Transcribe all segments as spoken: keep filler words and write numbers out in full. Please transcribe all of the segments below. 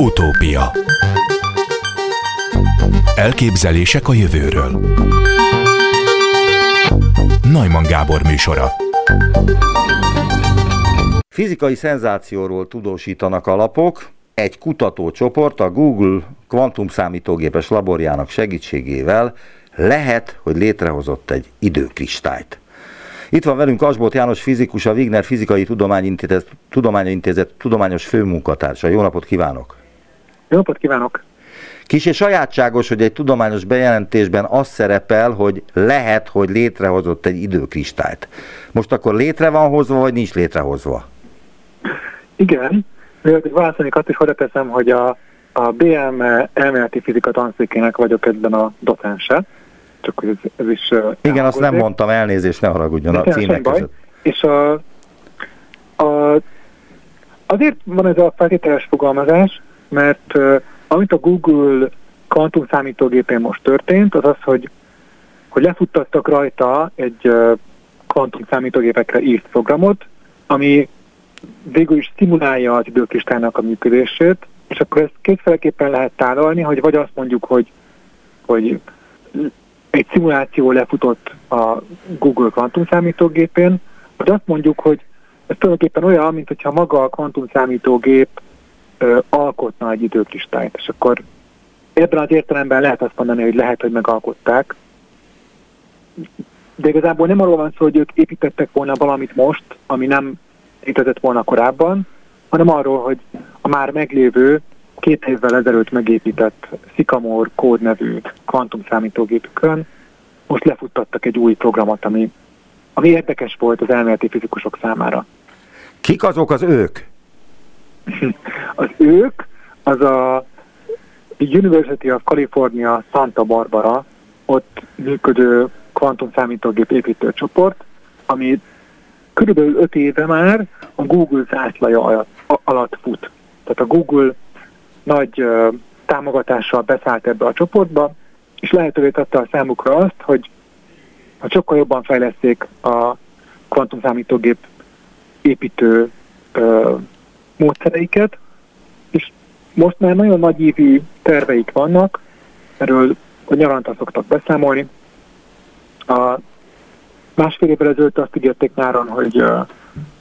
Utópia. Elképzelések a jövőről. Najman Gábor műsora. Fizikai szenzációról tudósítanak a lapok. Egy kutatócsoport a Google kvantumszámítógépes laborjának segítségével lehet, hogy létrehozott egy időkristályt. Itt van velünk Asbóth János fizikus, a Wigner Fizikai Tudományintézet, Tudományintézet tudományos főmunkatársa. Jó napot kívánok! Jó napot kívánok! Kissé sajátságos, hogy egy tudományos bejelentésben az szerepel, hogy lehet, hogy létrehozott egy időkristályt. Most akkor létre van hozva, vagy nincs létrehozva? Igen. Válaszolnék azt is hozzáteszem, hogy a, a bé em e elméleti fizika tanszékének vagyok ebben a docense. Csak ez, ez is... Uh, Igen, azt nem mondtam, elnézést, ne haragudjon a címek között. És a, a, azért van ez a feltételes fogalmazás, mert uh, amit a Google kvantum számítógépén most történt, az az, hogy, hogy lefuttattak rajta egy uh, kvantum számítógépekre írt programot, ami végül is szimulálja az időkristálynak a működését, és akkor ezt kétféleképpen lehet tálalni, hogy vagy azt mondjuk, hogy, hogy egy szimuláció lefutott a Google kvantumszámítógépén, vagy azt mondjuk, hogy ez tulajdonképpen olyan, mint hogyha maga a kvantumszámítógép ö, alkotna egy időkristályt, és akkor ebben az értelemben lehet azt mondani, hogy lehet, hogy megalkották. De igazából nem arról van szó, hogy ők építettek volna valamit most, ami nem létezett volna korábban, hanem arról, hogy a már meglévő, két évvel ezelőtt megépített Szikamor kód nevű kvantumszámítógépükön most lefuttattak egy új programot, ami, ami érdekes volt az elméleti fizikusok számára. Kik azok az ők? Az ők, az a University of California Santa Barbara, ott működő kvantumszámítógép építőcsoport, ami körülbelül öt éve már a Google zászlaja alatt, alatt fut. Tehát a Google nagy uh, támogatással beszállt ebbe a csoportba, és lehetővé tette a számukra azt, hogy ha sokkal jobban fejleszték a kvantumszámítógép építő uh, módszereiket, és most már nagyon nagy ívű terveik vannak, erről a nyaranta szoktak beszámolni. A másfél évvel ezelőtt azt ígérték nyáron, hogy, uh,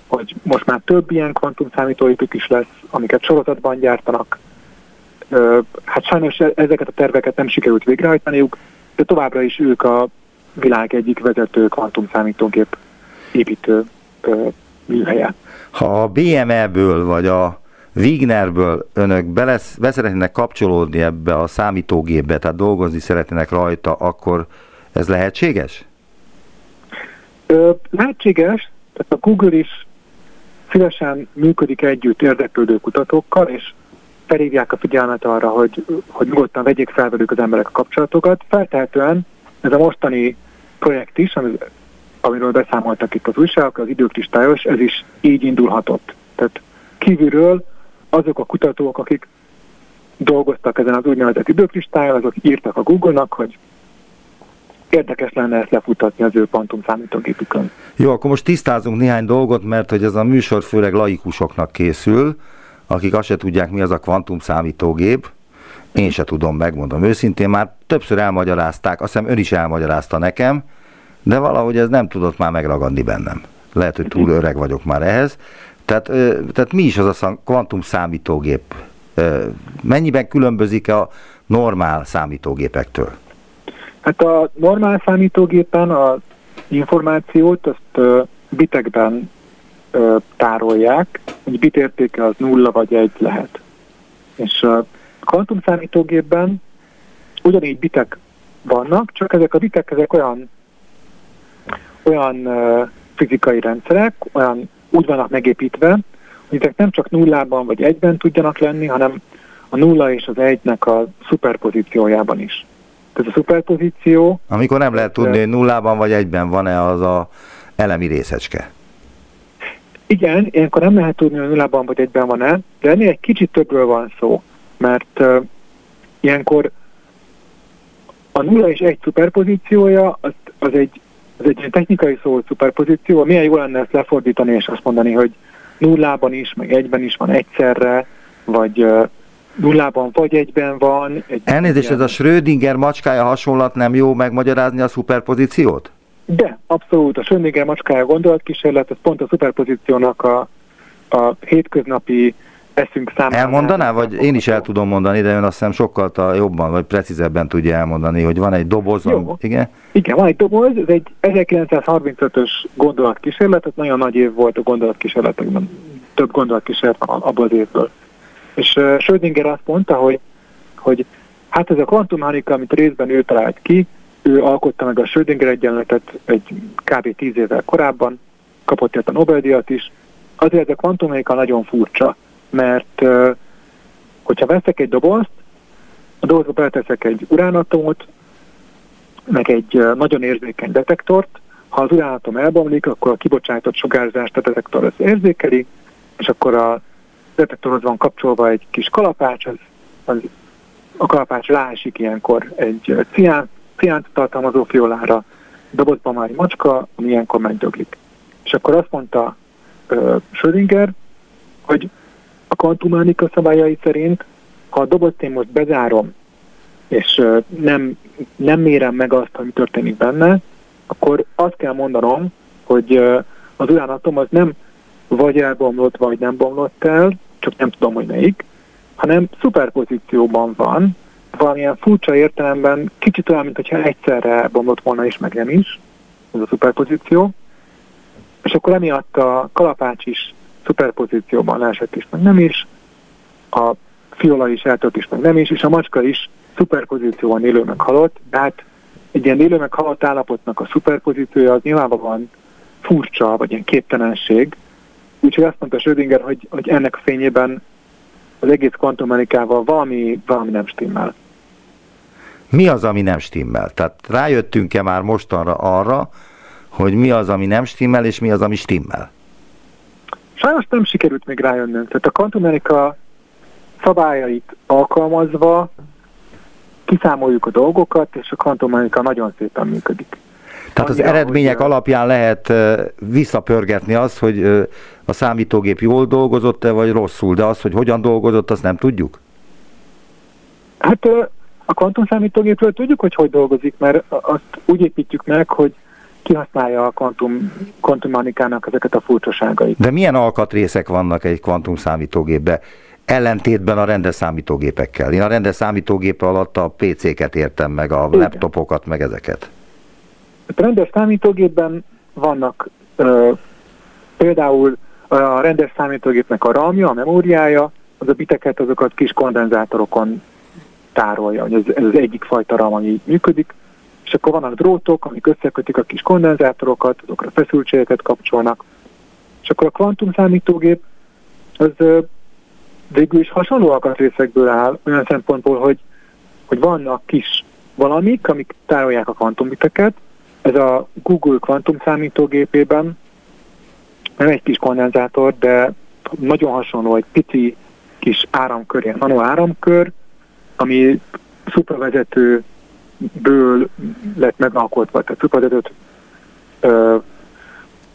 hogy most már több ilyen kvantumszámítógépük is lesz, amiket sorozatban gyártanak. Hát sajnos ezeket a terveket nem sikerült végrehajtaniuk, de továbbra is ők a világ egyik vezető kvantumszámítógép építő műhelye. Ha a bé em e-ből vagy a Wignerből önök be, be szeretnének kapcsolódni ebbe a számítógépbe, tehát dolgozni szeretnének rajta, akkor ez lehetséges? Lehetséges, tehát a Google is szívesen működik együtt érdeklődő kutatókkal, és felhívják a figyelmet arra, hogy, hogy nyugodtan vegyék fel velük az emberek a kapcsolatokat. Feltehetően ez a mostani projekt is, amiről beszámoltak itt az újságok, az időkristályos, ez is így indulhatott. Tehát kívülről azok a kutatók, akik dolgoztak ezen az úgynevezett időkristályon, azok írtak a Google-nak, hogy érdekes lenne ezt lefutatni az ő kvantumszámítógépükön. Jó, akkor most tisztázunk néhány dolgot, mert hogy ez a műsor főleg laikusoknak készül, akik azt se tudják, mi az a kvantumszámítógép. Én se tudom, megmondom őszintén, már többször elmagyarázták, azt hiszem ön is elmagyarázta nekem, de valahogy ez nem tudott már megragadni bennem. Lehet, hogy túl öreg vagyok már ehhez. Tehát, tehát mi is az a kvantumszámítógép? Mennyiben különbözik a normál számítógépektől? Hát a normál számítógépen az információt azt bitekben tárolják, egy bit értéke az nulla vagy egy lehet. És a kvantumszámítógépben ugyanígy bitek vannak, csak ezek a bitek ezek olyan, olyan fizikai rendszerek, olyan úgy vannak megépítve, hogy ezek nem csak nullában vagy egyben tudjanak lenni, hanem a nulla és az egynek a szuperpozíciójában is. Ez a szuperpozíció... Amikor nem lehet tudni, hogy nullában vagy egyben van-e az a elemi részecske. Igen, ilyenkor nem lehet tudni, hogy nullában vagy egyben van-e, de ennél egy kicsit többről van szó, mert uh, ilyenkor a nulla és egy szuperpozíciója, az, az, egy, az egy technikai szó szuperpozíció, milyen jól lenne ezt lefordítani és azt mondani, hogy nullában is, meg egyben is van egyszerre, vagy, uh, nullában vagy egyben van. Egy Elnézést, ez a Schrödinger macskája hasonlat nem jó megmagyarázni a szuperpozíciót? De, abszolút. A Schrödinger macskája gondolatkísérlet, ez pont a szuperpozíciónak a, a hétköznapi eszünk számára. Elmondaná, vagy én is el tudom mondani, de ön azt hiszem sokkal jobban, vagy precízebben tudja elmondani, hogy van egy doboz. Jó. Igen? Igen, van egy doboz, ez egy ezerkilencszázharmincötös gondolatkísérlet, ez nagyon nagy év volt a gondolatkísérletekben. Több gondolatkísérlet van abban az évből. És uh, Schrödinger azt mondta, hogy, hogy hát ez a kvantummechanika, amit részben ő talált ki, ő alkotta meg a Schrödinger egyenletet egy kb. tíz évvel korábban, kapott érte a Nobel-díjat is. Azért ez a kvantummechanika nagyon furcsa, mert uh, hogyha veszek egy dobozt, a dobozba beleteszek egy uránatomot, meg egy uh, nagyon érzékeny detektort, ha az uránatom elbomlik, akkor a kibocsátott sugárzást a detektor az érzékeli, és akkor a detektorhoz van kapcsolva egy kis kalapács, az, az, a kalapács ráesik ilyenkor egy cián, ciánt tartalmazó fiolára, dobozban már egy macska, ami ilyenkor megdöglik. És akkor azt mondta uh, Schrödinger, hogy a kvantummechanika szabályai szerint, ha a dobozt én most bezárom, és uh, nem, nem mérem meg azt, ami történik benne, akkor azt kell mondanom, hogy uh, az uránatom az nem vagy elbomlott, vagy nem bomlott el, csak nem tudom, hogy melyik, hanem szuperpozícióban van, valamilyen furcsa értelemben, kicsit olyan, mintha egyszerre bomlott volna is, meg nem is, ez a szuperpozíció, és akkor emiatt a kalapács is szuperpozícióban leesett is, meg nem is, a fiola is eltört is, meg nem is, és a macska is szuperpozícióban élő, meg halott, de hát egy ilyen élő, meg halott állapotnak a szuperpozíciója az nyilvánvalóan furcsa, vagy ilyen képtelenség. Úgyhogy azt mondta Schrödinger, hogy, hogy ennek a fényében az egész kvantummechanikával valami, valami nem stimmel. Mi az, ami nem stimmel? Tehát rájöttünk-e már mostanra arra, hogy mi az, ami nem stimmel, és mi az, ami stimmel? Sajnos nem sikerült még rájönnünk. Tehát a kvantummechanika szabályait alkalmazva kiszámoljuk a dolgokat, és a kvantummechanika nagyon szépen működik. Tehát az eredmények alapján lehet visszapörgetni azt, hogy a számítógép jól dolgozott-e, vagy rosszul, de az, hogy hogyan dolgozott, azt nem tudjuk? Hát a kvantumszámítógépről tudjuk, hogy hogy dolgozik, mert azt úgy építjük meg, hogy kihasználja a kvantum, kvantummechanikának ezeket a furcsaságait. De milyen alkatrészek vannak egy kvantumszámítógépben? Ellentétben a rendes számítógépekkel. Én a rendes számítógép alatt a pé cé-ket értem meg, a Igen. laptopokat, meg ezeket. A rendes számítógépben vannak ö, például a rendes számítógépnek a ramja, a memóriája, az a biteket, azokat kis kondenzátorokon tárolja. Ez, ez az egyik fajta RAM, ami működik. És akkor vannak drótok, amik összekötik a kis kondenzátorokat, azokra feszültségeket kapcsolnak. És akkor a kvantum számítógép az ö, végül is hasonló alkatrészekből áll, olyan szempontból, hogy, hogy vannak kis valamik, amik tárolják a kvantumbiteket. Ez a Google kvantum számítógépében nem egy kis kondenzátor, de nagyon hasonló, egy pici kis áramkör, ilyen nano áramkör, ami szupravezetőből lett megalkotva, tehát szupravezetőt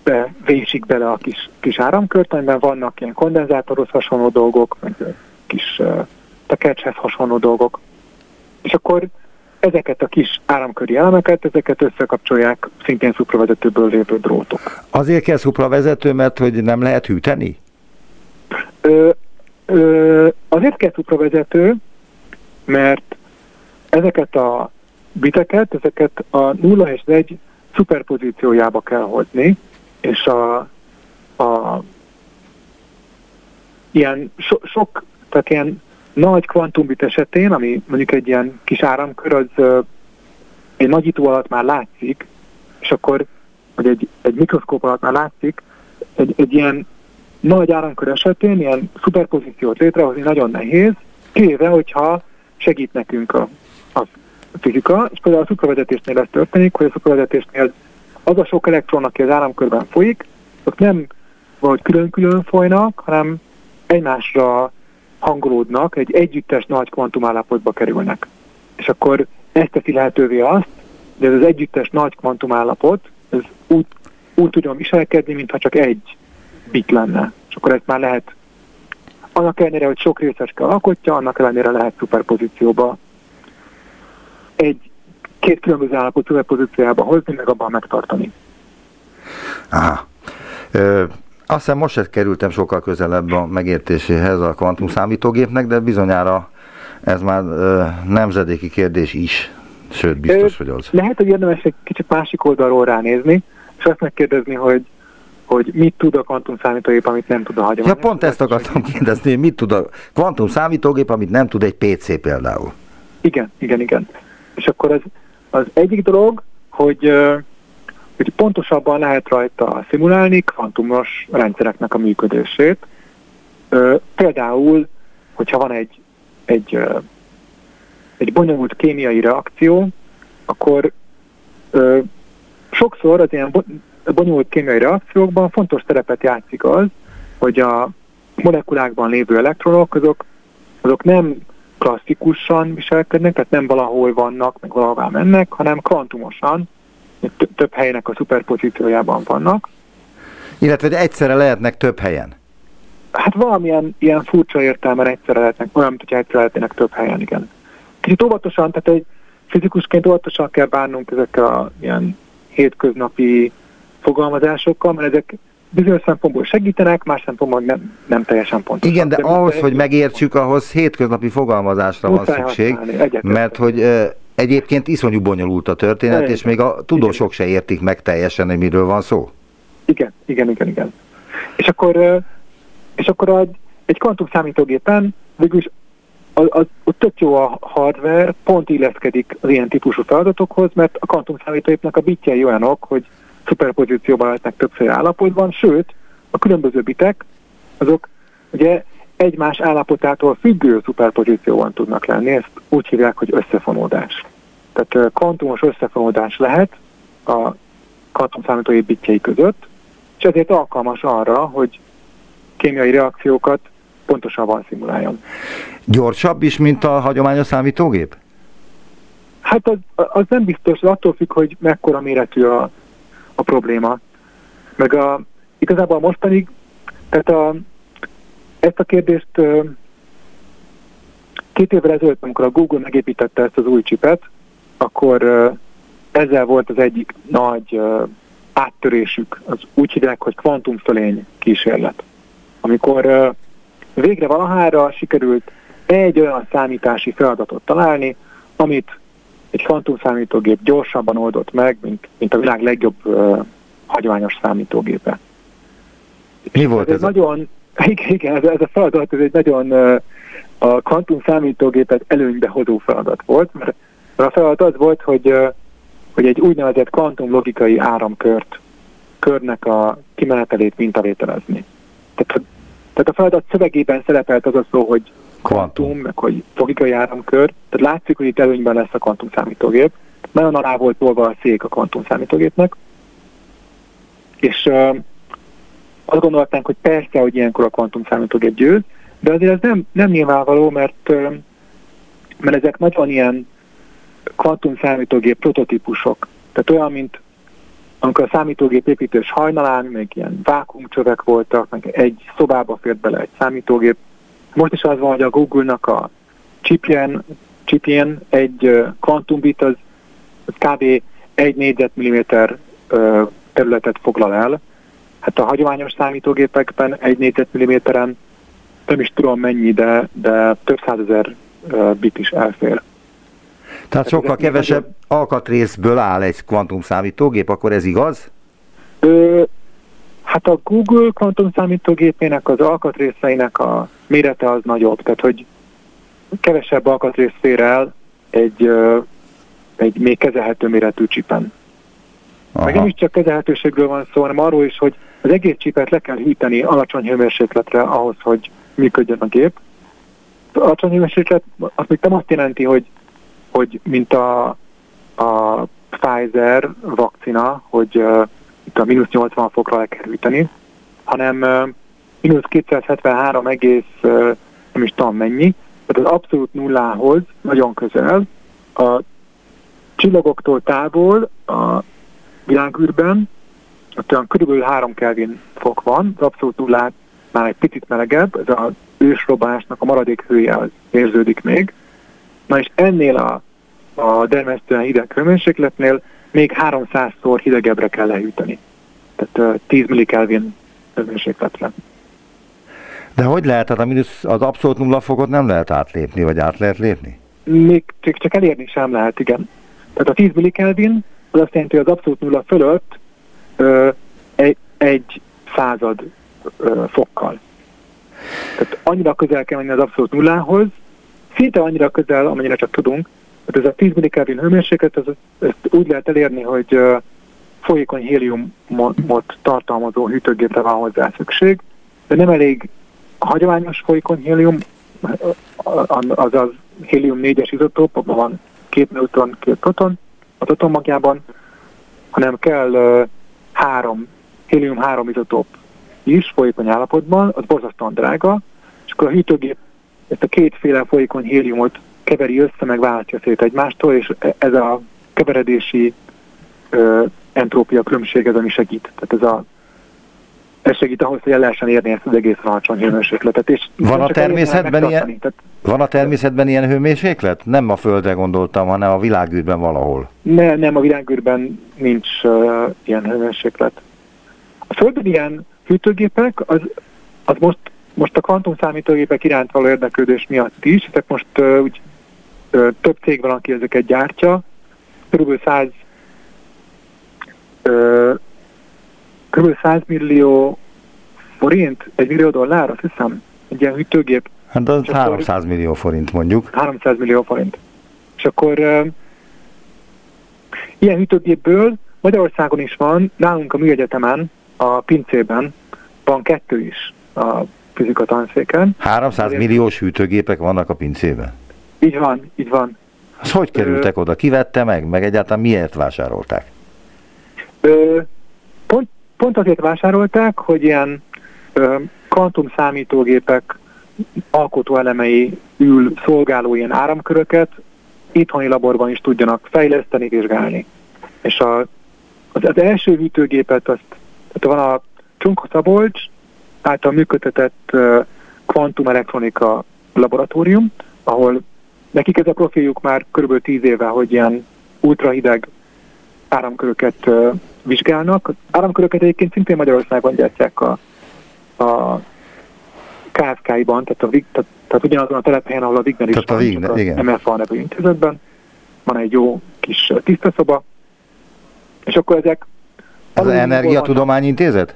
be, vésik bele a kis, kis áramkört, amiben vannak ilyen kondenzátorhoz hasonló dolgok, meg kis ö, tekercshez hasonló dolgok, és akkor ezeket a kis áramköri elemeket, ezeket összekapcsolják szintén szupravezetőből lévő drótok. Azért kell szupravezető, mert hogy nem lehet hűteni? Ö, ö, azért kell szupravezető, mert ezeket a biteket, ezeket a nulla és egy szuperpozíciójába kell hozni, és a, a ilyen so, sok, tehát ilyen nagy kvantumbit esetén, ami mondjuk egy ilyen kis áramkör, az uh, egy nagyító alatt már látszik, és akkor, vagy egy, egy mikroszkóp alatt már látszik, egy, egy ilyen nagy áramkör esetén ilyen szuperpozíciót létrehozni nagyon nehéz, kivéve, hogyha segít nekünk a, a fizika, és például a szupravezetésnél ez történik, hogy a szupravezetésnél az a sok elektron, aki az áramkörben folyik, azok nem valahogy külön-külön folynak, hanem egymásra hangolódnak, egy együttes nagy kvantumállapotba kerülnek. És akkor ezt teszi lehetővé azt, de ez az együttes nagy kvantumállapot, ez úgy, úgy tudjon viselkedni, mintha csak egy bit lenne. És akkor ezt már lehet Annak ellenére, hogy sok részecske alkotja, annak ellenére lehet szuperpozícióba egy két különböző állapot szuperpozíciójába hozni, meg abban megtartani. Aha. Ö, azt hiszem most sem kerültem sokkal közelebb a megértéséhez a kvantum számítógépnek, de bizonyára ez már ö, nemzedéki kérdés is. Sőt, biztos, Ö, hogy az. Lehet, hogy érdemes egy kicsit másik oldalról ránézni, és azt megkérdezni, hogy, hogy mit tud a kvantum számítógép, amit nem tud a hagyomány. Ja, pont ezt akartam kérdezni, mit tud a kvantum számítógép, amit nem tud egy pé cé például. Igen, igen, igen. És akkor az, az egyik dolog, hogy, hogy pontosabban lehet rajta szimulálni kvantumos rendszereknek a működését. Például, hogyha van egy, egy egy bonyolult kémiai reakció, akkor ö, sokszor az ilyen bonyolult kémiai reakciókban fontos szerepet játszik az, hogy a molekulákban lévő elektronok, azok, azok nem klasszikusan viselkednek, tehát nem valahol vannak, meg valahová mennek, hanem kvantumosan, több helynek a szuperpozíciójában vannak. Illetve hogy egyszerre lehetnek több helyen? Hát valamilyen ilyen furcsa értelmen egyszerre lehetnek, olyan, mint hogyha egyszerre lehetnek több helyen, igen. Kicsit óvatosan, tehát egy fizikusként óvatosan kell bánnunk ezekkel a ilyen hétköznapi fogalmazásokkal, mert ezek bizonyos szempontból segítenek, más szempontból nem, nem teljesen pontosak. Igen, de, de ahhoz, hogy megértsük, ahhoz hétköznapi fogalmazásra van szükség, mert hogy ö, egyébként iszonyú bonyolult a történet, egyetlen. És még a tudósok se értik meg teljesen, hogy miről van szó. Igen, igen, igen, igen. És akkor, és akkor egy kvantum számítógépen végülis ott tök jó a hardware, pont illeszkedik az ilyen típusú feladatokhoz, mert a kvantumszámítógépnek a bitjei olyanok, hogy szuperpozícióban lehetnek többféle állapotban, sőt, a különböző bitek, azok ugye egymás állapotától függő szuperpozícióban tudnak lenni, ezt úgy hívják, hogy összefonódás. Tehát kvantumos összefonódás lehet a kvantumszámítógép bitjei között, és ezért alkalmas arra, hogy kémiai reakciókat pontosabban szimuláljon. Gyorsabb is, mint a hagyományos számítógép? Hát az, az nem biztos, de attól függ, hogy mekkora méretű a, a probléma. Meg a, igazából mostanig, tehát a, ezt a kérdést két évvel ezelőtt, amikor a Google megépítette ezt az új csipet, akkor ezzel volt az egyik nagy áttörésük, az úgy hívják, hogy kvantumfölény kísérlet. Amikor végre valahára sikerült egy olyan számítási feladatot találni, amit egy kvantumszámítógép gyorsabban oldott meg, mint, mint a világ legjobb uh, hagyományos számítógépe. Mi és volt ez? ez a... Nagyon, igen, ez, ez a feladat ez egy nagyon uh, a kvantumszámítógépet előnybe hozó feladat volt, mert a feladat az volt, hogy, uh, hogy egy úgynevezett kvantumlogikai áramkört körnek a kimenetelét mintavételezni. Tehát Tehát a feladat szövegében szerepelt az a szó, hogy kvantum, meg hogy logikai áramkör. Tehát látszik, hogy itt előnyben lesz a kvantum számítógép. Nagyon alá volt tolva a szék a kvantum számítógépnek. És uh, azt gondolhatnánk, hogy persze, hogy ilyenkor a kvantum számítógép győz, de azért ez nem, nem nyilvánvaló, mert, uh, mert ezek nagyon ilyen kvantum számítógép prototípusok. Tehát olyan, mint amikor a számítógép építős hajnalán még ilyen vákuumcsövek voltak, meg egy szobába fért bele egy számítógép. Most is az van, hogy a Google-nak a chipjén, chipjén egy kvantumbit az, az kb. egy négyzetmilliméter területet foglal el. Hát a hagyományos számítógépekben egy négyzetmilliméteren nem is tudom mennyi, de, de több százezer bit is elfér. Tehát sokkal kevesebb alkatrészből áll egy kvantumszámítógép, akkor ez igaz? Ö, hát a Google kvantumszámítógépének az alkatrészeinek a mérete az nagyobb, tehát hogy kevesebb alkatrész fér el egy, egy még kezelhető méretű csipen. Aha. Meg nem is csak kezelhetőségről van szó, hanem arról is, hogy az egész csipet le kell hűteni alacsony hőmérsékletre ahhoz, hogy működjön a gép. Az alacsony hőmérséklet azt még nem azt jelenti, hogy hogy mint a, a Pfizer vakcina, hogy uh, itt a mínusz nyolcvan fokra le kell hűteni, hanem uh, mínusz kétszázhetvenhárom egész, uh, nem is tudom mennyi, tehát az abszolút nullához nagyon közel, a csillagoktól távol a világűrben, ott olyan körülbelül három Kelvin fok van, az abszolút nullát már egy picit melegebb, ez az ősrobásnak a maradék hője érződik még. Na és ennél a, a dermesztően hideg hőmérsékletnél még háromszázszor hidegebbre kell lehűteni. Tehát tíz millikelvin hőmérsékletre. De hogy lehet, hát az abszolút nulla fokot nem lehet átlépni, vagy át lehet lépni? Még csak elérni sem lehet, igen. Tehát a tíz millikelvin az azt jelenti, hogy az abszolút nulla fölött ö, egy, egy század ö, fokkal. Tehát annyira közel kell menni az abszolút nullához, szinte annyira közel, amennyire csak tudunk. Tehát ez a tíz millikelvin hőmérséklet, ez, ezt úgy lehet elérni, hogy ö, folyékony héliumot tartalmazó hűtőgépre van hozzá szükség, de nem elég a hagyományos folyékony hélium, azaz hélium négyes izotóp, abban van két neutron, két proton, a proton magjában, hanem kell uh, három, hélium három izotóp is folyékony állapotban, az borzasztóan drága, és akkor a hűtőgép ezt a kétféle folyékony héliumot keveri össze, meg váltja szét egymástól, és ez a keveredési uh, entrópia különbség ez, ami segít. Tehát ez a Ez segít ahhoz, hogy el lehessen érni ezt az egész alacsony hőmérsékletet. Van a, természetben ilyen, tehát, van a természetben ilyen hőmérséklet? Nem a Földre gondoltam, hanem a világűrben valahol. Ne, nem, a világűrben nincs uh, ilyen hőmérséklet. A Földön ilyen hűtőgépek, az, az most, most a kvantumszámítógépek iránt való érdeklődés miatt is, tehát most uh, úgy, uh, több cég van, aki ezeket gyártja, körülbelül száz uh, Kb. száz millió forint, egy millió dollár, azt hiszem, egy ilyen hűtőgép. Hát az háromszáz millió forint mondjuk. háromszáz millió forint. És akkor uh, ilyen hűtőgépből Magyarországon is van, nálunk a műegyetemen, a pincében van kettő is a fizika tanszéken. háromszáz milliós hűtőgépek vannak a pincében? Így van, így van. Az hogy kerültek ö, oda? Ki vette meg? Meg egyáltalán miért vásárolták? Ö, Pont azért vásárolták, hogy ilyen ö, kvantumszámítógépek alkotóelemei ül szolgáló ilyen áramköröket itthoni laborban is tudjanak fejleszteni, vizsgálni. És a, az, az első hűtőgépet, azt, tehát van a Trung-Szabolcs által működtetett ö, kvantumelektronika laboratórium, ahol nekik ez a profiljuk már kb. tíz éve, hogy ilyen ultrahideg áramköröket ö, vizsgálnak. Az áramköröket egyébként szintén Magyarországon gyártják a, a ká ef ká-ban, tehát, a, tehát, tehát ugyanazon a telephelyen, ahol a Wigner is van, a Wigner, csak igen. A em ef á nevű intézetben. Van egy jó kis tiszta szoba. És akkor ezek... Ez az Energiatudományi Intézet?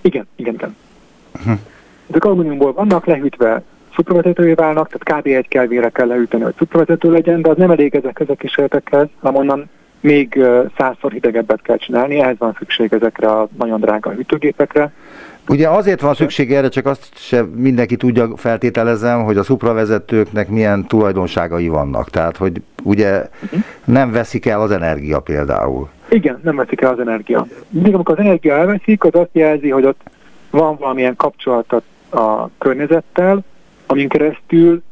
Igen, igen, igen. Uh-huh. Ezek alumíniumból vannak, lehűtve szupravezetővé válnak, tehát kb. egy kelvinre kell lehűteni, hogy szupravezető legyen, de az nem elég ezekhez a kísérletekhez, hanem onnan még százszor hidegebbet kell csinálni, ehhez van szükség ezekre a nagyon drága hűtőgépekre. Ugye azért van szükség erre, csak azt sem mindenki tudja, feltételezem, hogy a szupravezetőknek milyen tulajdonságai vannak. Tehát, hogy ugye nem veszik el az energia például. Igen, nem veszik el az energia. Mindig, amikor az energia elveszik, az azt jelzi, hogy ott van valamilyen kapcsolat a környezettel, amin keresztül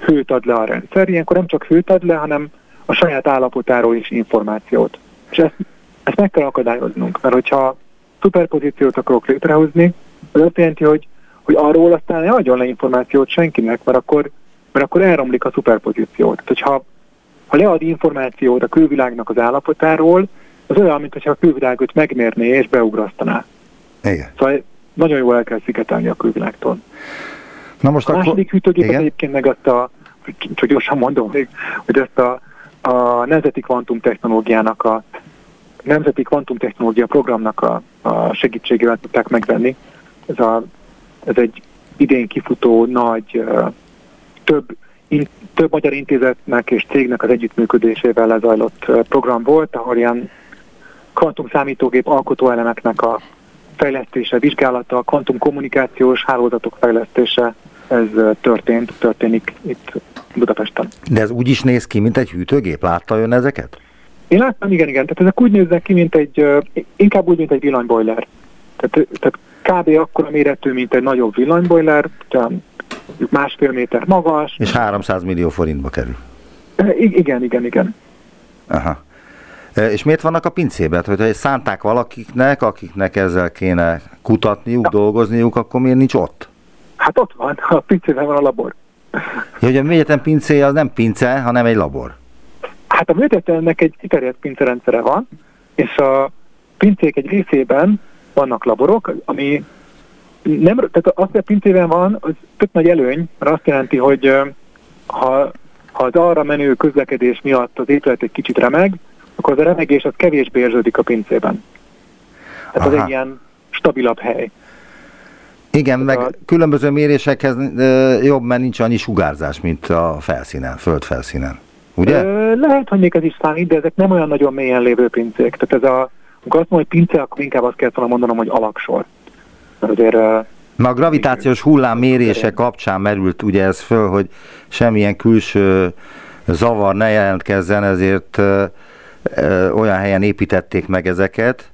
hőt ad le a rendszer. Ilyenkor nem csak hőt ad le, hanem a saját állapotáról is információt. És ezt, ezt meg kell akadályoznunk, mert hogyha szuperpozíciót akarok létrehozni, az azt jelenti, hogy, hogy arról aztán ne adjon le információt senkinek, mert akkor, mert akkor elromlik a szuperpozíciót. Tehát, hogyha ha lead információt a külvilágnak az állapotáról, az olyan, mintha a külvilágot megmérné és beugrasztaná. Igen. Szóval nagyon jól el kell szigetelni a külvilágtól. Na most a akkor... második hűtőgépet egyébként meg azt a, csak gyorsan mondom még, hogy ezt a a Nemzeti Kvantumtechnológiának a Nemzeti Kvantumtechnológia programnak a, a segítségével tudták megvenni. Ez, a, ez egy idén kifutó nagy több, in, több magyar intézetnek és cégnek az együttműködésével lezajlott program volt, ahol ilyen kvantumszámítógép alkotóelemeknek a fejlesztése, vizsgálata, kvantumkommunikációs hálózatok fejlesztése, ez történt, történik itt Budapesten. De ez úgy is néz ki, mint egy hűtőgép? Látta ön ezeket? Én láttam, igen, igen. Tehát ezek úgy néznek ki, mint egy, inkább úgy, mint egy villanybojler. Tehát, tehát kb. Akkora méretű, mint egy nagyobb villanybojler, másfél méter magas. És háromszáz millió forintba kerül. I- igen, igen, igen. Aha. És miért vannak a pincében? Hogyha szánták valakiknek, akiknek ezzel kéne kutatniuk, ja. dolgozniuk, akkor miért nincs ott? Hát ott van, a pincében van a labor. Ja, ugye a műegyetem pincéje az nem pince, hanem egy labor. Hát a műegyetemnek egy kiterjedt pincerendszere van, és a pincék egy részében vannak laborok, ami nem, tehát az, hogy a pincében van, az tök nagy előny, mert azt jelenti, hogy ha, ha az arra menő közlekedés miatt az épület egy kicsit remeg, akkor az a remegés az kevésbé érződik a pincében. Tehát aha, az egy ilyen stabilabb hely. Igen, tehát meg a... különböző mérésekhez jobb, mert nincs annyi sugárzás, mint a felszínen, földfelszínen. Ugye? Ö, lehet, hogy még ez is számít, de ezek nem olyan nagyon mélyen lévő pincék. Tehát ez a, amikor azt mondom, hogy pince, akkor inkább azt kellett volna mondanom, hogy alaksor. Azért, na a gravitációs hullám mérése kapcsán merült ugye ez föl, hogy semmilyen külső zavar ne jelentkezzen, ezért ö, ö, olyan helyen építették meg ezeket,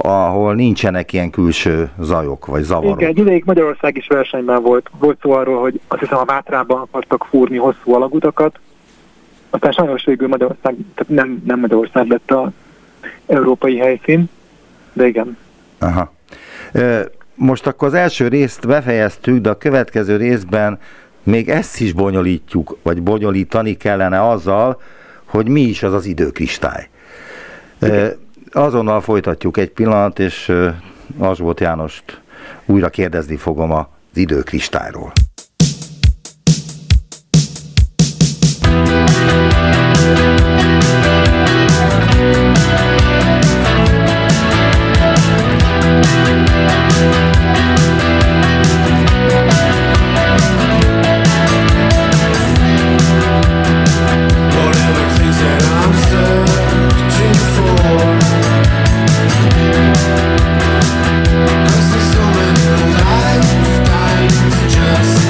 ahol nincsenek ilyen külső zajok vagy zavarok. Igen, egy ideig Magyarország is versenyben volt. Volt szó arról, hogy azt hiszem a Mátrában akartak fúrni hosszú alagutakat, aztán sajnos végül Magyarország, tehát nem, nem Magyarország lett az európai helyszín, de igen. Aha. Most akkor az első részt befejeztük, de a következő részben még ezt is bonyolítjuk, vagy bonyolítani kellene azzal, hogy mi is az az időkristály. Azonnal folytatjuk egy pillanat, és Asbóth Jánost újra kérdezni fogom az időkristályról. Just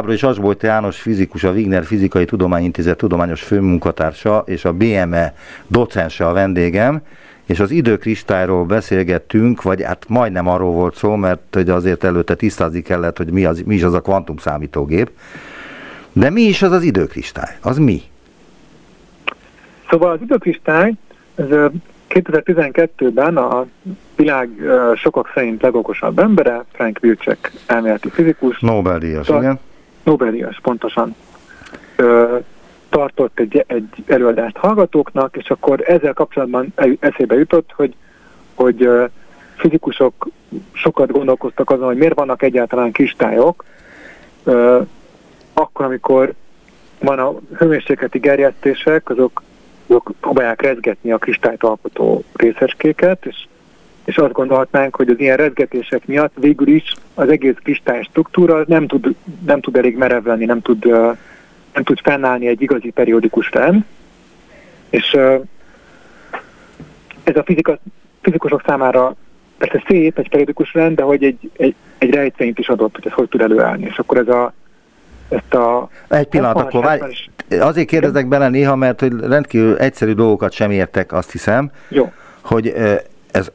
továbbra is Asbóth János fizikus, a Wigner Fizikai Tudományintézet tudományos főmunkatársa és a bé em e docense a vendégem, és az időkristályról beszélgettünk, vagy hát majdnem arról volt szó, mert hogy azért előtte tisztázni kellett, hogy mi, az, mi is az a kvantumszámítógép. De mi is az az időkristály? Az mi? Szóval az időkristály, ez kétezer-tizenkettőben a világ sokak szerint legokosabb embere, Frank Wilczek elméleti fizikus. Nobel-díjas, igen. Nobel-díjas, pontosan. Ö, tartott egy, egy előadást hallgatóknak, és akkor ezzel kapcsolatban eszébe jutott, hogy, hogy fizikusok sokat gondolkoztak azon, hogy miért vannak egyáltalán kristályok, ö, akkor, amikor van a hőmérsékleti gerjesztések, azok, azok próbálják rezgetni a kristályt alkotó részecskéket, és, és azt gondolhatnánk, hogy az ilyen rezgetések miatt végül is az egész kristály struktúra nem tud, nem tud elég merev lenni, nem tud, nem tud fennállni egy igazi periódikus rend, és ez a fizika, fizikusok számára persze szép, egy periódikus rend, de hogy egy, egy, egy rejtvényt is adott, hogy ez hogy tud előállni, és akkor ez a Ezt a Egy pillanat, akkor várj, azért kérdezek bele néha, mert hogy rendkívül egyszerű dolgokat sem értek, azt hiszem, jó. hogy ez,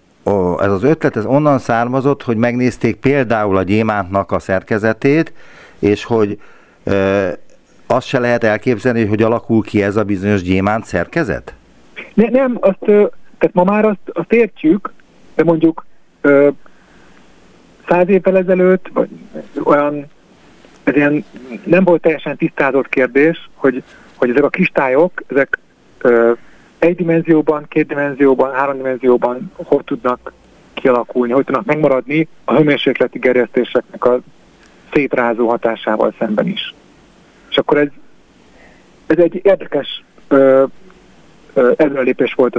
ez az ötlet ez onnan származott, hogy megnézték például a gyémántnak a szerkezetét, és hogy e, azt se lehet elképzelni, hogy alakul ki ez a bizonyos gyémánt szerkezet? Ne, nem, azt, tehát ma már azt, azt értjük, de mondjuk száz évvel ezelőtt, vagy olyan, ez ilyen nem volt teljesen tisztázott kérdés, hogy, hogy ezek a kristályok, ezek ö, egy dimenzióban, két dimenzióban, három dimenzióban hogy tudnak kialakulni, hogy tudnak megmaradni a hőmérsékleti gerjesztéseknek a szétrázó hatásával szemben is. És akkor ez, ez egy érdekes ö, ö, előrelépés volt.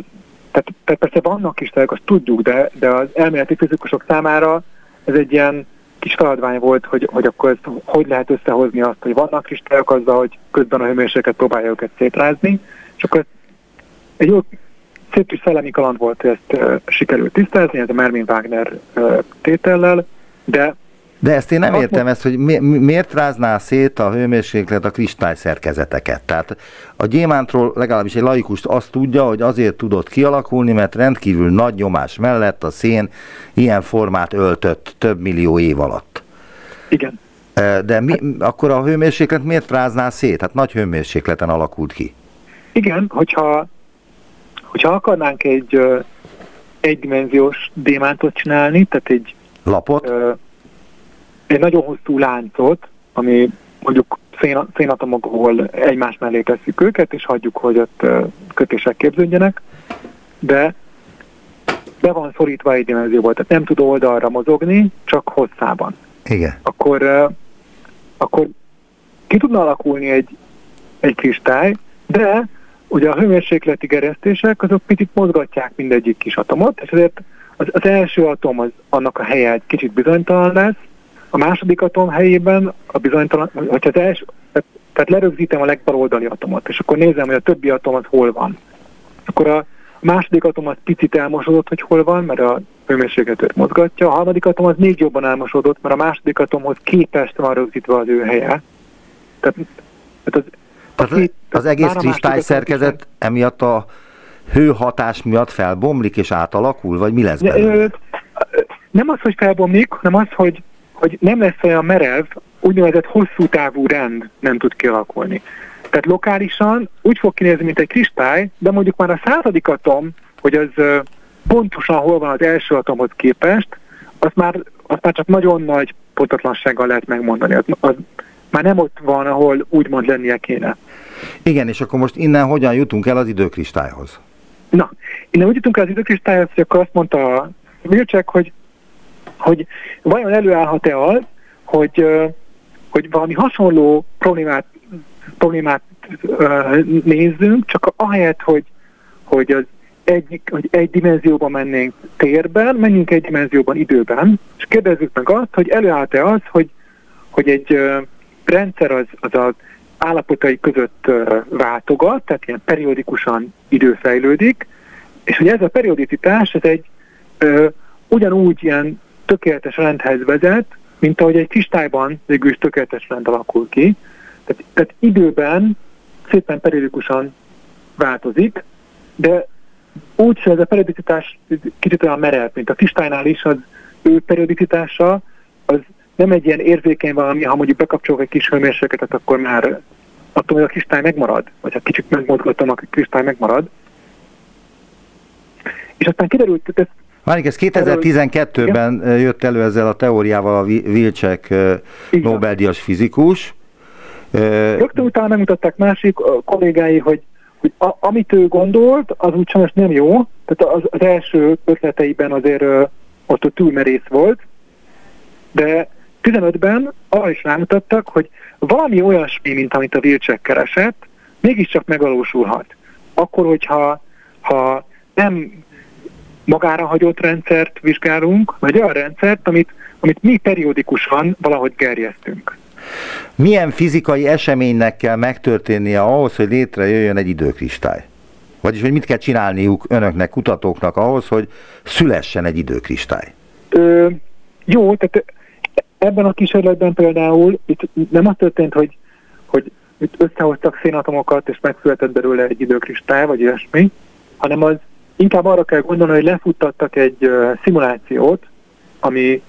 Tehát, tehát persze vannak kristályok, azt tudjuk, de, de az elméleti fizikusok számára ez egy ilyen kis feladvány volt, hogy, hogy akkor ezt, hogy lehet összehozni azt, hogy vannak kristályok azzal, hogy közben a hőmérséklet próbálja őket szétrázni, és akkor egy jó szép kis szellemi kaland volt, hogy ezt e, sikerült tisztázni, ez a Mermin Wagner e, tétellel, de... De ezt én nem értem, ezt, hogy mi, miért rázná szét a hőmérséklet a kristály szerkezeteket? Tehát a gyémántról legalábbis egy laikus azt tudja, hogy azért tudott kialakulni, mert rendkívül nagy nyomás mellett a szén ilyen formát öltött több millió év alatt. Igen. De mi, akkor a hőmérséklet miért rázná szét? Hát nagy hőmérsékleten alakult ki. Igen, hogyha, hogyha akarnánk egy egydimenziós gyémántot csinálni, tehát egy... Lapot? Ö, Egy nagyon hosszú láncot, ami mondjuk szén, szénatomokból egymás mellé tesszük őket, és hagyjuk, hogy ott kötések képződjenek, de be van szorítva egy dimenzióból, tehát nem tud oldalra mozogni, csak hosszában. Igen. Akkor, akkor ki tudna alakulni egy, egy kristály, de ugye a hőmérsékleti gerjesztések azok picit mozgatják mindegyik kis atomot, és ezért az, az első atom az, annak a helye egy kicsit bizonytalan lesz. A második atom helyében a bizonytalan, hogyha az első, tehát, tehát lerögzítem a legbaloldali atomot, és akkor nézem, hogy a többi atom az hol van. Akkor a második atom az picit elmosodott, hogy hol van, mert a hőmérsékletet mozgatja, a harmadik atom az még jobban elmosodott, mert a második atomhoz képest van rögzítve az ő helye. Tehát, tehát az, tehát az, két, az egész kristály szerkezet is, emiatt a hőhatás miatt felbomlik és átalakul, vagy mi lesz belőle? Nem az, hogy felbomlik, hanem az, hogy hogy nem lesz olyan merev, úgynevezett hosszú távú rend nem tud kialakulni. Tehát lokálisan úgy fog kinézni, mint egy kristály, de mondjuk már a századik atom, hogy az pontosan hol van az első atomhoz képest, azt már, azt már csak nagyon nagy pontatlansággal lehet megmondani. Az, az már nem ott van, ahol úgymond lennie kéne. Igen, és akkor most innen hogyan jutunk el az időkristályhoz? Na, innen úgy jutunk el az időkristályhoz, hogy akkor azt mondta a Wilczek, hogy hogy vajon előállhat-e az, hogy, hogy valami hasonló problémát, problémát nézzünk, csak ahelyett, hogy, hogy, az egy, hogy egy dimenzióban mennénk térben, menjünk egy dimenzióban időben, és kérdezzük meg azt, hogy előállhat-e az, hogy, hogy egy rendszer az, az, az állapotai között váltogat, tehát ilyen periódikusan időfejlődik, és hogy ez a periodicitás, ez egy ugyanúgy ilyen tökéletes rendhez vezet, mint ahogy egy kistályban végül is tökéletes rend alakul ki. Tehát, tehát időben szépen periódikusan változik, de úgy, hogy ez a periodicitás kicsit olyan merev, mint a kistálynál is, az ő periodicitása az nem egy ilyen érzékeny valami, ha mondjuk bekapcsolok egy kis hőmérsékletet, akkor már attól, hogy a kistály megmarad, vagy ha kicsit megmozgatom, a kistály megmarad. És aztán kiderült, hogy ez... Várjunk, ez kétezer-tizenkettőben ja. jött elő ezzel a teóriával a Wilczek Nobel-díjas fizikus. Rögtön utána megmutatták másik kollégái, hogy, hogy a, amit ő gondolt, az úgy sajnos nem jó. Tehát az, az első ötleteiben azért uh, ott túl merész volt. De tizenötben arra is rámutattak, hogy valami olyasmi, mint amit a Wilczek keresett, mégiscsak megvalósulhat. Akkor, hogyha ha nem magára hagyott rendszert vizsgálunk, vagy olyan rendszert, amit, amit mi periódikusan valahogy gerjesztünk. Milyen fizikai eseménynek kell megtörténnie ahhoz, hogy létrejöjjön egy időkristály? Vagyis, hogy mit kell csinálniuk önöknek, kutatóknak ahhoz, hogy szülessen egy időkristály? Ö, jó, tehát ebben a kísérletben például itt nem az történt, hogy, hogy itt összehoztak szénatomokat, és megszületett belőle egy időkristály, vagy ilyesmi, hanem az inkább arra kell gondolni, hogy lefuttattak egy uh, szimulációt, ami,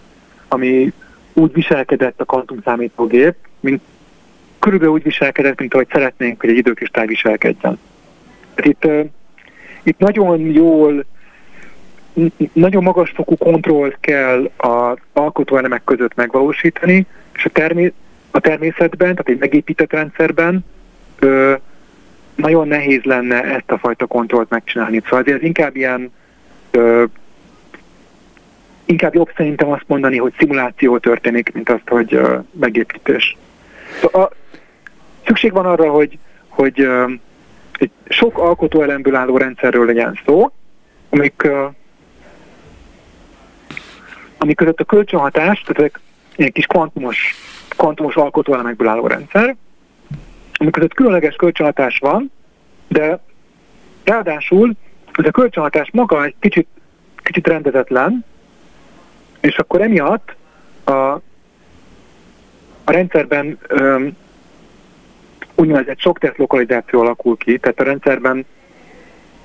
ami úgy viselkedett a kvantumszámítógép, mint körülbelül úgy viselkedett, mint ahogy szeretnénk, hogy egy időkristály viselkedjen. Itt, uh, itt nagyon jól, nagyon magas fokú kontrollt kell az alkotóelemek között megvalósítani, és a, termé- a természetben, tehát egy megépített rendszerben uh, nagyon nehéz lenne ezt a fajta kontrollt megcsinálni. Szóval azért inkább ilyen, ö, inkább jobb szerintem azt mondani, hogy szimuláció történik, mint azt, hogy ö, megépítés. Szóval a, szükség van arra, hogy, hogy ö, egy sok alkotóelemből álló rendszerről legyen szó, amik, ö, amik között a kölcsönhatás, tehát ezek ilyen kis kvantumos, kvantumos alkotóelemekből álló rendszer, amikor egy különleges kölcsönhatás van, de ráadásul ez a kölcsönhatás maga egy kicsit, kicsit rendezetlen, és akkor emiatt a, a rendszerben öm, úgynevezett sok-teszt lokalizáció alakul ki, tehát a rendszerben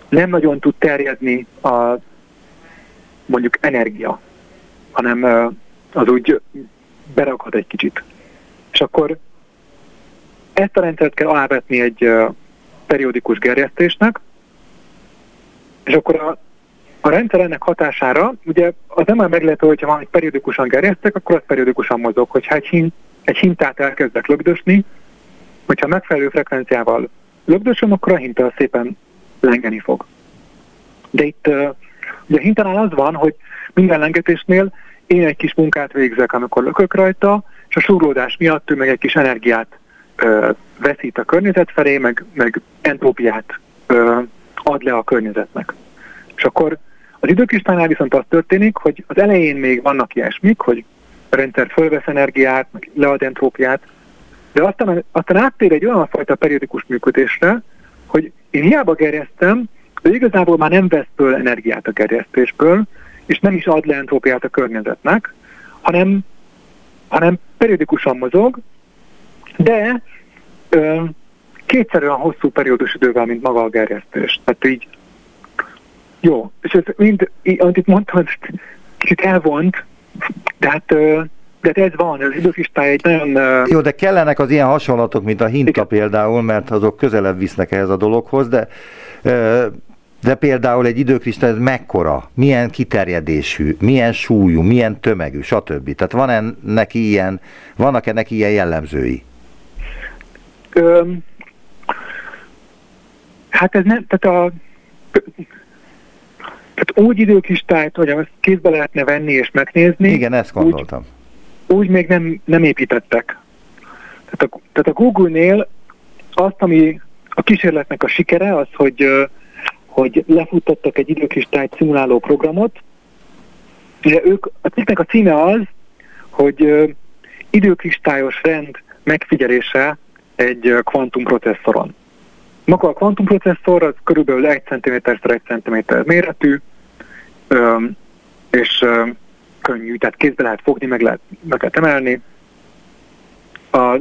nem nagyon tud terjedni a mondjuk energia, hanem az úgy berakhat egy kicsit. És akkor ezt a rendszert kell alávetni egy uh, periódikus gerjesztésnek, és akkor a, a rendszer ennek hatására, ugye az nem már meglepő, hogyha valamit periódikusan gerjesztek, akkor az periódikusan mozog, hogyha egy, hin, egy hintát elkezdek lögdösni, hogyha megfelelő frekvenciával lögdösöm, akkor a hinta szépen lengeni fog. De itt uh, ugye a hintánál az van, hogy minden lengetésnél én egy kis munkát végzek, amikor lökök rajta, és a súrlódás miatt ő meg egy kis energiát veszít a környezet felé, meg, meg entrópiát ö, ad le a környezetnek. És akkor az időkristálynál viszont az történik, hogy az elején még vannak ilyesmik, hogy a rendszer fölvesz energiát, meg lead entrópiát, de aztán, aztán áttér egy olyan fajta periódikus működésre, hogy én hiába gerjesztem, de igazából már nem vesz föl energiát a gerjesztésből, és nem is ad le entrópiát a környezetnek, hanem, hanem periódikusan mozog, de ö, kétszer olyan hosszú periódus idővel, mint maga a gerjesztés. Tehát így jó. És ez mind, így, amit itt mondtam, kicsit elvont, de hát, ö, de hát ez van, az időkristály egy nagyon... Ö... Jó, de kellenek az ilyen hasonlatok, mint a hinta például, mert azok közelebb visznek ehhez a dologhoz, de, ö, de például egy időkristály mekkora, milyen kiterjedésű, milyen súlyú, milyen tömegű, stb. Tehát van ennek ilyen, vannak ennek ilyen jellemzői? Öm, hát ez nem, tehát a tehát úgy időkristályt, hogy ezt kézbe lehetne venni és megnézni. Igen, ezt gondoltam. Úgy, úgy még nem, nem építettek. Tehát a, tehát a Google-nél azt, ami a kísérletnek a sikere, az, hogy, hogy lefuttattak egy időkristályt szimuláló programot. Ugye ők, a cikknek a címe az, hogy időkristályos rend megfigyelése egy kvantumprocesszoron. Maga a kvantumprocesszor az körülbelül egy centiméter-szer egy centiméter méretű, és könnyű, tehát kézbe lehet fogni, meg lehet, meg lehet emelni. A,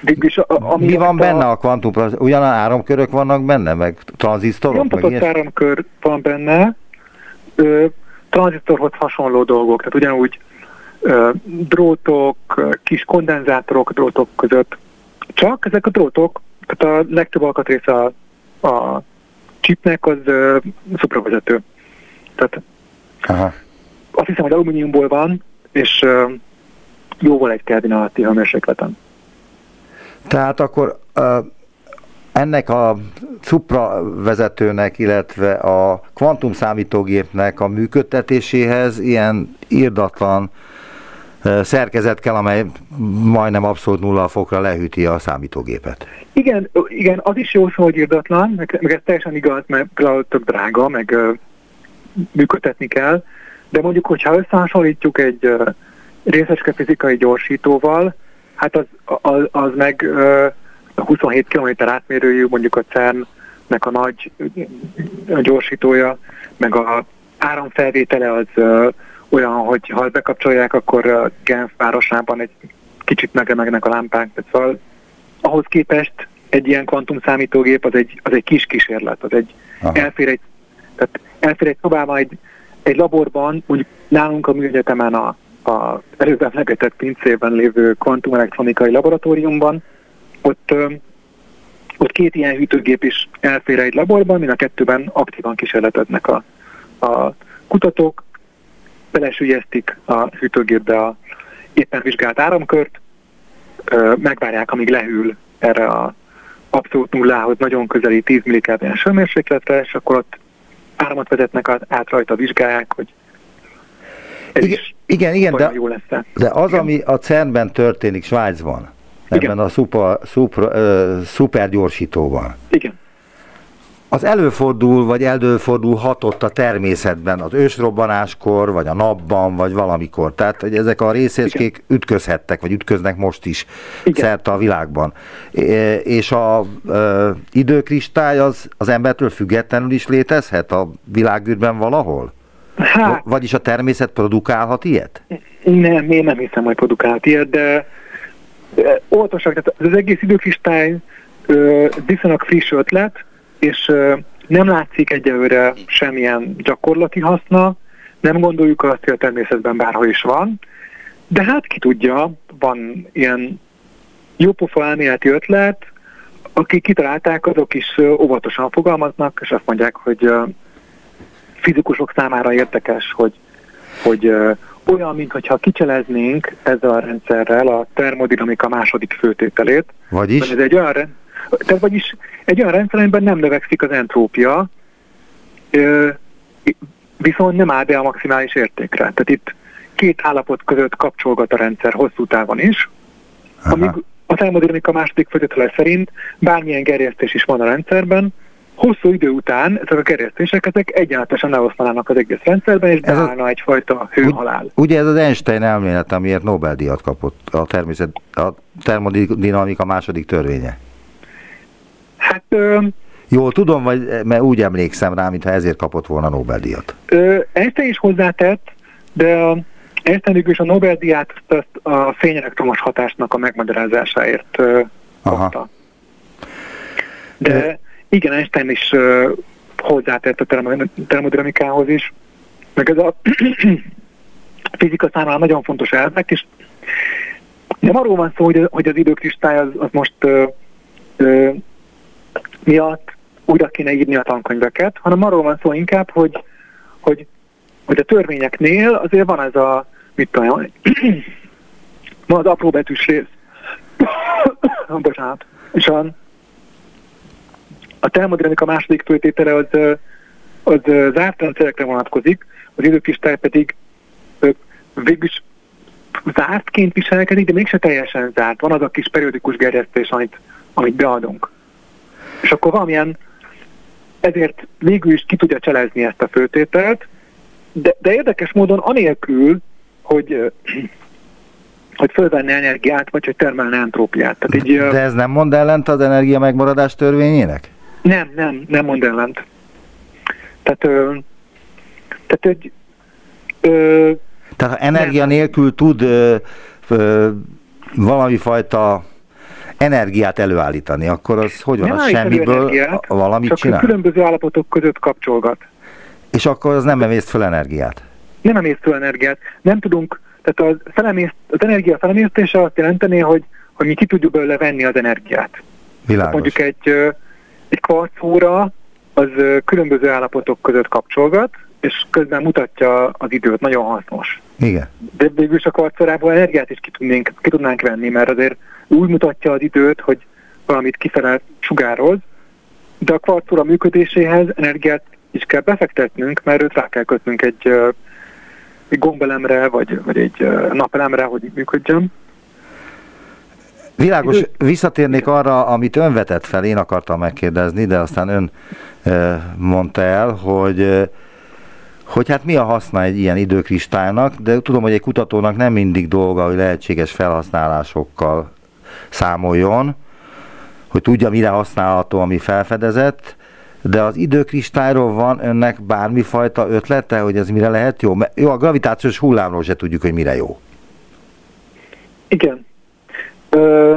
végülis, a, ami Mi van a, benne a kvantumban? Ugyanaz áramkörök vannak benne, meg tranzisztorok? Nyomtatott áramkör van benne, ö, tranzisztorhoz hasonló dolgok, tehát ugyanúgy ö, drótok, kis kondenzátorok drótok között, csak ezek a drótok, tehát a legtöbb alkatrész a, a chipnek az ö, szupravezető. Tehát aha. Azt hiszem, hogy alumíniumból van, és ö, jóval egy kelvin alatti hőmérsékleten. Tehát akkor ö, ennek a szupravezetőnek, illetve a kvantumszámítógépnek a működtetéséhez ilyen irdatlan ö, szerkezet kell, amely majdnem abszolút nulla fokra lehűti a számítógépet. Igen, igen, az is jó szó, hogy irdatlan, meg, meg ez teljesen igaz, mert több drága, meg ö, működtetni kell, de mondjuk, hogyha összehasonlítjuk egy ö, részecske fizikai gyorsítóval, hát az, az, az meg ö, huszonhét kilométer átmérőjű, mondjuk a CERN-nek a nagy a gyorsítója, meg a áramfelvétele az ö, olyan, hogy ha bekapcsolják, akkor ö, Genf városában egy kicsit megremegnek a lámpák. Szóval ahhoz képest egy ilyen kvantumszámítógép az egy, az egy kis kísérlet, az egy elfér egy, tehát elfér egy szobában, egy, egy laborban, úgy nálunk a műegyetemen a az előbb emlegetett pincében lévő kvantumelektronikai laboratóriumban, ott, ö, ott két ilyen hűtőgép is elfér egy laborban, mind a kettőben aktívan kísérleteznek a, a kutatók, belesülyeztik a hűtőgépbe a éppen vizsgált áramkört, ö, megvárják, amíg lehűl erre a abszolút nullához nagyon közeli tíz millikelvines hőmérsékletre, és akkor ott áramot vezetnek át rajta, vizsgálják, hogy ez igen, is igen, igen, de, jó lesz. De az, igen. Ami a CERN-ben történik Svájcban, igen. Ebben a szupa, szupra, ö, szupergyorsítóban, igen. Az előfordul, vagy előfordulhatott a természetben, az ősrobbanáskor, vagy a napban, vagy valamikor. Tehát, hogy ezek a részecskék igen. ütközhettek, vagy ütköznek most is igen. szerte a világban. E, és az időkristály az, az embertől függetlenül is létezhet a világűrben valahol? Hát, vagyis a természet produkálhat ilyet? Nem, én nem hiszem, hogy produkálhat ilyet, de, de óvatosak, tehát az egész időkristály viszonylag friss ötlet, és ö, nem látszik egyelőre semmilyen gyakorlati haszna, nem gondoljuk azt, hogy a természetben bárhol is van, de hát ki tudja, van ilyen jópofa elméleti ötlet, akik kitalálták, azok is ö, óvatosan fogalmaznak, és azt mondják, hogy ö, fizikusok számára érdekes, hogy, hogy ö, olyan, mintha kicseleznénk ezzel a rendszerrel a termodinamika második főtételét. Vagyis? Ez egy olyan, tehát vagyis egy olyan rendszer, amiben nem növekszik az entrópia, ö, viszont nem áll be a maximális értékre. Tehát itt két állapot között kapcsolgat a rendszer hosszú távon is, aha. amíg a termodinamika második főtétele szerint bármilyen gerjesztés is van a rendszerben, hosszú idő után ezek a gerjesztések ezek egyenletesen leoszlanának az egész rendszerben, és beállna egyfajta hőhalál. Ugye ez az Einstein elmélet, amiért Nobel-díjat kapott a, természet, a termodinamika második törvénye? Hát... Ö, jól tudom, vagy, mert úgy emlékszem rá, mintha ezért kapott volna Nobel-díjat. Ö, Einstein is hozzátett, de Einstein is a Nobel-díját a fényelektromos hatásnak a megmagyarázásáért ö, kapta. De... Ö, igen, Einstein is uh, hozzátett a termodinamikához is, meg ez a fizika számára nagyon fontos elvek, és nem arról van szó, hogy, hogy az időkristály az, az most uh, uh, miatt újra kéne írni a tankönyveket, hanem arról van szó inkább, hogy, hogy, hogy a törvényeknél azért van ez a, mit tudom, van az apró betűs rész. Bocsánat. És a A termodinamika második főtétele az, az zárt rendszerekre vonatkozik, az időkristály pedig végülis zártként viselkedik, de mégse teljesen zárt. Van az a kis periódikus gerjesztés, amit, amit beadunk. És akkor valamilyen, ezért végül is ki tudja cselezni ezt a főtételt, de, de érdekes módon anélkül, hogy, hogy fölvenne energiát, vagy hogy termelne entrópiát. Tehát így, de ez nem mond ellent az energia megmaradás törvényének? Nem, nem, nem mond ellent. Tehát, ö, tehát egy, ö, Tehát ha energia nem. nélkül tud ö, ö, valami fajta energiát előállítani, akkor az hogy van? Nem az semmiből energiát, valamit csak csinál? Csak különböző állapotok között kapcsolgat. És akkor az nem emészt fel energiát? Nem emészt fel energiát. Nem tudunk, tehát az, felemészt, az energia felemésztése azt jelenteni, hogy, hogy mi ki tudjuk belőle venni az energiát. Világos. Mondjuk egy, egy kvarcóra az különböző állapotok között kapcsolgat, és közben mutatja az időt, nagyon hasznos. Igen. De végülis a kvarcórából energiát is ki, tudnénk, ki tudnánk venni, mert azért úgy mutatja az időt, hogy valamit kifelé sugároz, de a kvarcóra működéséhez energiát is kell befektetnünk, mert őt rá kell kötnünk egy, egy gombelemre, vagy, vagy egy napelemre, hogy működjön. Világos, visszatérnék arra, amit ön vetett fel, én akartam megkérdezni, de aztán ön mondta el, hogy, hogy hát mi a haszna egy ilyen időkristálnak, de tudom, hogy egy kutatónak nem mindig dolga, hogy lehetséges felhasználásokkal számoljon, hogy tudja, mire használható, ami felfedezett, de az időkristályról van önnek bármifajta ötlete, hogy ez mire lehet jó? Mert jó, a gravitációs hullámról se tudjuk, hogy mire jó. Igen. Ö,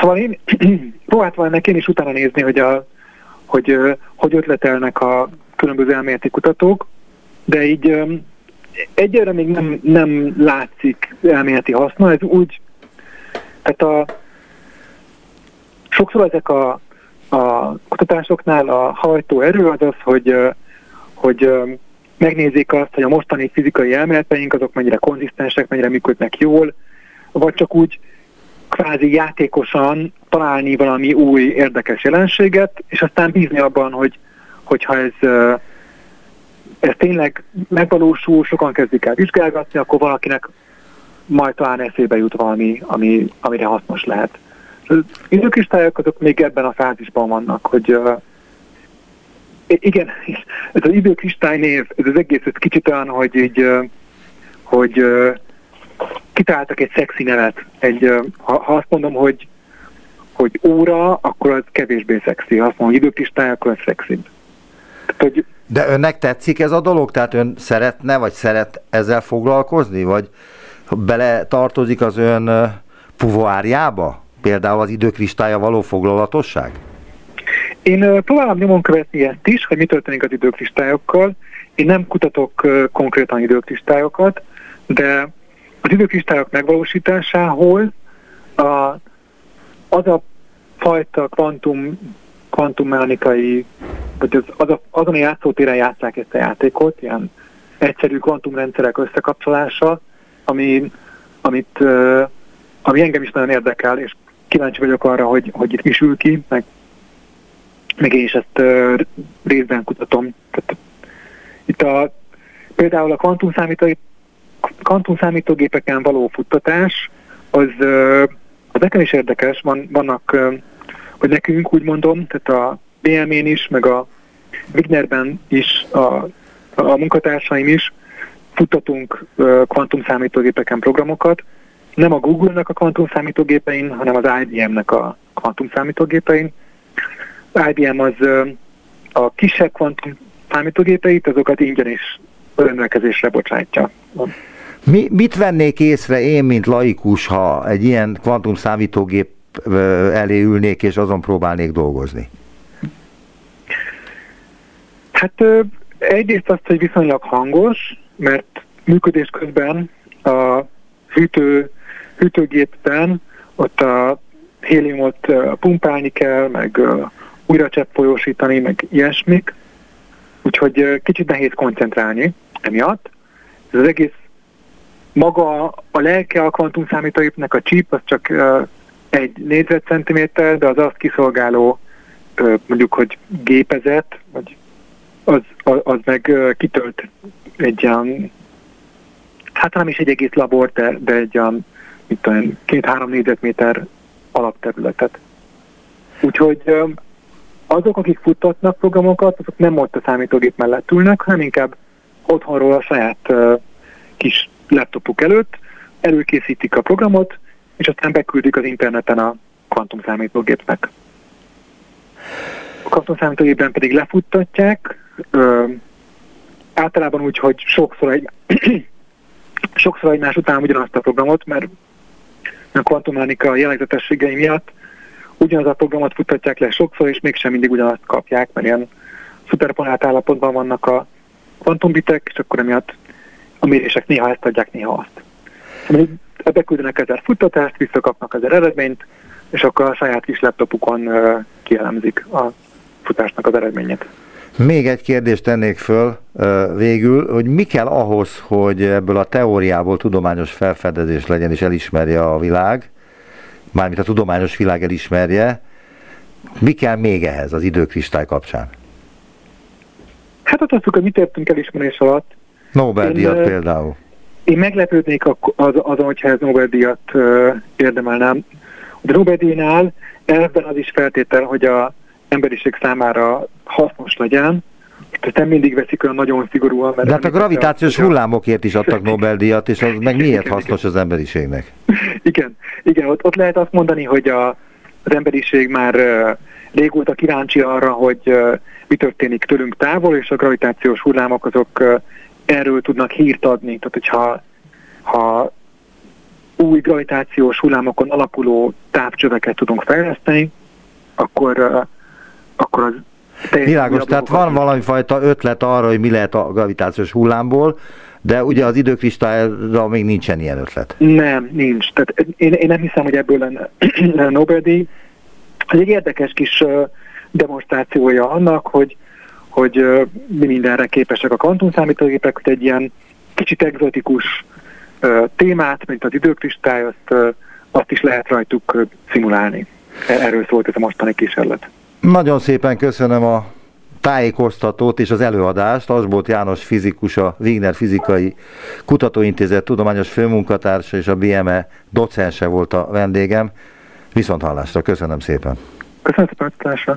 szóval én próbáltam ennek én is utána nézni, hogy, a, hogy hogy ötletelnek a különböző elméleti kutatók, de így egyelőre még nem, nem látszik elméleti haszna, ez úgy, tehát a sokszor ezek a, a kutatásoknál a hajtó erő az az, hogy, hogy megnézzék azt, hogy a mostani fizikai elméleteink azok mennyire konzisztensek, mennyire működnek jól, vagy csak úgy kvázi játékosan találni valami új érdekes jelenséget, és aztán bízni abban, hogy, hogyha ez, ez tényleg megvalósul, sokan kezdik el vizsgálgatni, akkor valakinek majd talán eszébe jut valami, ami, amire hasznos lehet. Az időkristályok azok még ebben a fázisban vannak, hogy uh, igen, ez az időkristály név, ez az egész ez kicsit olyan, hogy így, uh, hogy uh, kitáltak egy szexi nevet. Egy, uh, ha, ha azt mondom, hogy, hogy óra, akkor az kevésbé szexi. Ha azt mondom, hogy időkristály, akkor az szexibb. Tehát, hogy de önnek tetszik ez a dolog? Tehát ön szeretne, vagy szeret ezzel foglalkozni? Vagy bele tartozik az ön uh, puvoárjába? Például az időkristálya való foglalatosság? Én uh, próbálom nyomon követni ezt is, hogy mi történik az időkristályokkal. Én nem kutatok uh, konkrétan időkristályokat, de az időkristályok megvalósításához a, az a fajta kvantum, kvantummechanikai, vagy az, az a, azon a játszótéren játsszák ezt a játékot, ilyen egyszerű kvantumrendszerek összekapcsolása, ami, amit uh, ami engem is nagyon érdekel, és kíváncsi vagyok arra, hogy, hogy itt mi sül ki, meg, meg én is ezt uh, részben kutatom. Tehát, itt a, például a kvantumszámító, kvantumszámítógépeken való futtatás, az, uh, az nekem is érdekes, Van, vannak, uh, hogy nekünk úgy mondom, tehát a bé em én is, meg a Wignerben is, a, a munkatársaim is futtatunk uh, kvantumszámítógépeken programokat, nem a Google-nak a kvantumszámítógépein, hanem az i bé em-nek a kvantumszámítógépein. Az i bé em az a kisebb kvantumszámítógépeit, azokat ingyen is rendelkezésre bocsátja. Mi, mit vennék észre én, mint laikus, ha egy ilyen kvantumszámítógép elé ülnék, és azon próbálnék dolgozni? Hát egyrészt azt, hogy viszonylag hangos, mert működés közben a Hűtő, hűtőgépben ott a héliumot pumpálni kell, meg újra cseppfolyósítani, meg ilyesmik. Úgyhogy kicsit nehéz koncentrálni emiatt. Ez az egész maga a lelke a kvantumszámítógépnek, a csíp, az csak egy négyzetcentiméter, de az azt kiszolgáló mondjuk, hogy gépezet, vagy az, az meg kitölt egy ilyen, hát nem is egy egész labor, de, de egy olyan, mit tudom, két-három négyzetméter alapterületet. Úgyhogy azok, akik futtatnak programokat, azok nem ott a számítógép mellett ülnek, hanem inkább otthonról a saját uh, kis laptopuk előtt, előkészítik a programot, és aztán beküldik az interneten a kvantumszámítógépnek. A kvantumszámítógépben pedig lefuttatják, uh, általában úgy, hogy sokszor egy sokszor egymás után ugyanazt a programot, mert a kvantummechanika jellegzetességei miatt ugyanaz a programot futtatják le sokszor, és mégsem mindig ugyanazt kapják, mert ilyen szuperponált állapotban vannak a kvantumbitek, és akkor emiatt a mérések néha ezt adják, néha azt. Beküldenek ezer futtatást, visszakapnak ezer eredményt, és akkor a saját kis laptopukon kielemzik a futásnak az eredményét. Még egy kérdést tennék föl végül, hogy mi kell ahhoz, hogy ebből a teóriából tudományos felfedezés legyen, és elismerje a világ, mármint a tudományos világ elismerje, mi kell még ehhez az időkristály kapcsán? Hát attól függ, hogy mit értünk elismerés alatt. Nobel-díjat például. Én meglepődnék az, azon, hogyha ez Nobel-díjat érdemelném. A Nobel-díjnál ebben az is feltétel, hogy az emberiség számára hasznos legyen, tehát nem mindig veszik olyan nagyon szigorúan. Mert de hát a gravitációs a... hullámokért is adtak Nobel-díjat, és az meg miért igen, hasznos igen. az emberiségnek? Igen, igen ott, ott lehet azt mondani, hogy a, az emberiség már uh, régóta kíváncsi arra, hogy uh, mi történik tőlünk távol, és a gravitációs hullámok azok uh, erről tudnak hírt adni. Tehát, hogyha ha új gravitációs hullámokon alapuló távcsöveket tudunk fejleszteni, akkor, uh, akkor az világos, tehát van valami fajta ötlet arra, hogy mi lehet a gravitációs hullámból, de ugye az időkristályra még nincsen ilyen ötlet. Nem, nincs. Tehát én, én nem hiszem, hogy ebből lenne, lenne Nobel-díj. Ez egy érdekes kis demonstrációja annak, hogy, hogy mi mindenre képesek a kvantumszámítógépek, hogy egy ilyen kicsit egzotikus témát, mint az időkristály, azt, azt is lehet rajtuk szimulálni. Erről szólt ez a mostani kísérlet. Nagyon szépen köszönöm a tájékoztatót és az előadást. Asbóth János fizikus, a Wigner Fizikai Kutatóintézet tudományos főmunkatársa és a bé em e docense volt a vendégem. Viszont hallásra, köszönöm szépen. Köszönöm szépen, hallásra.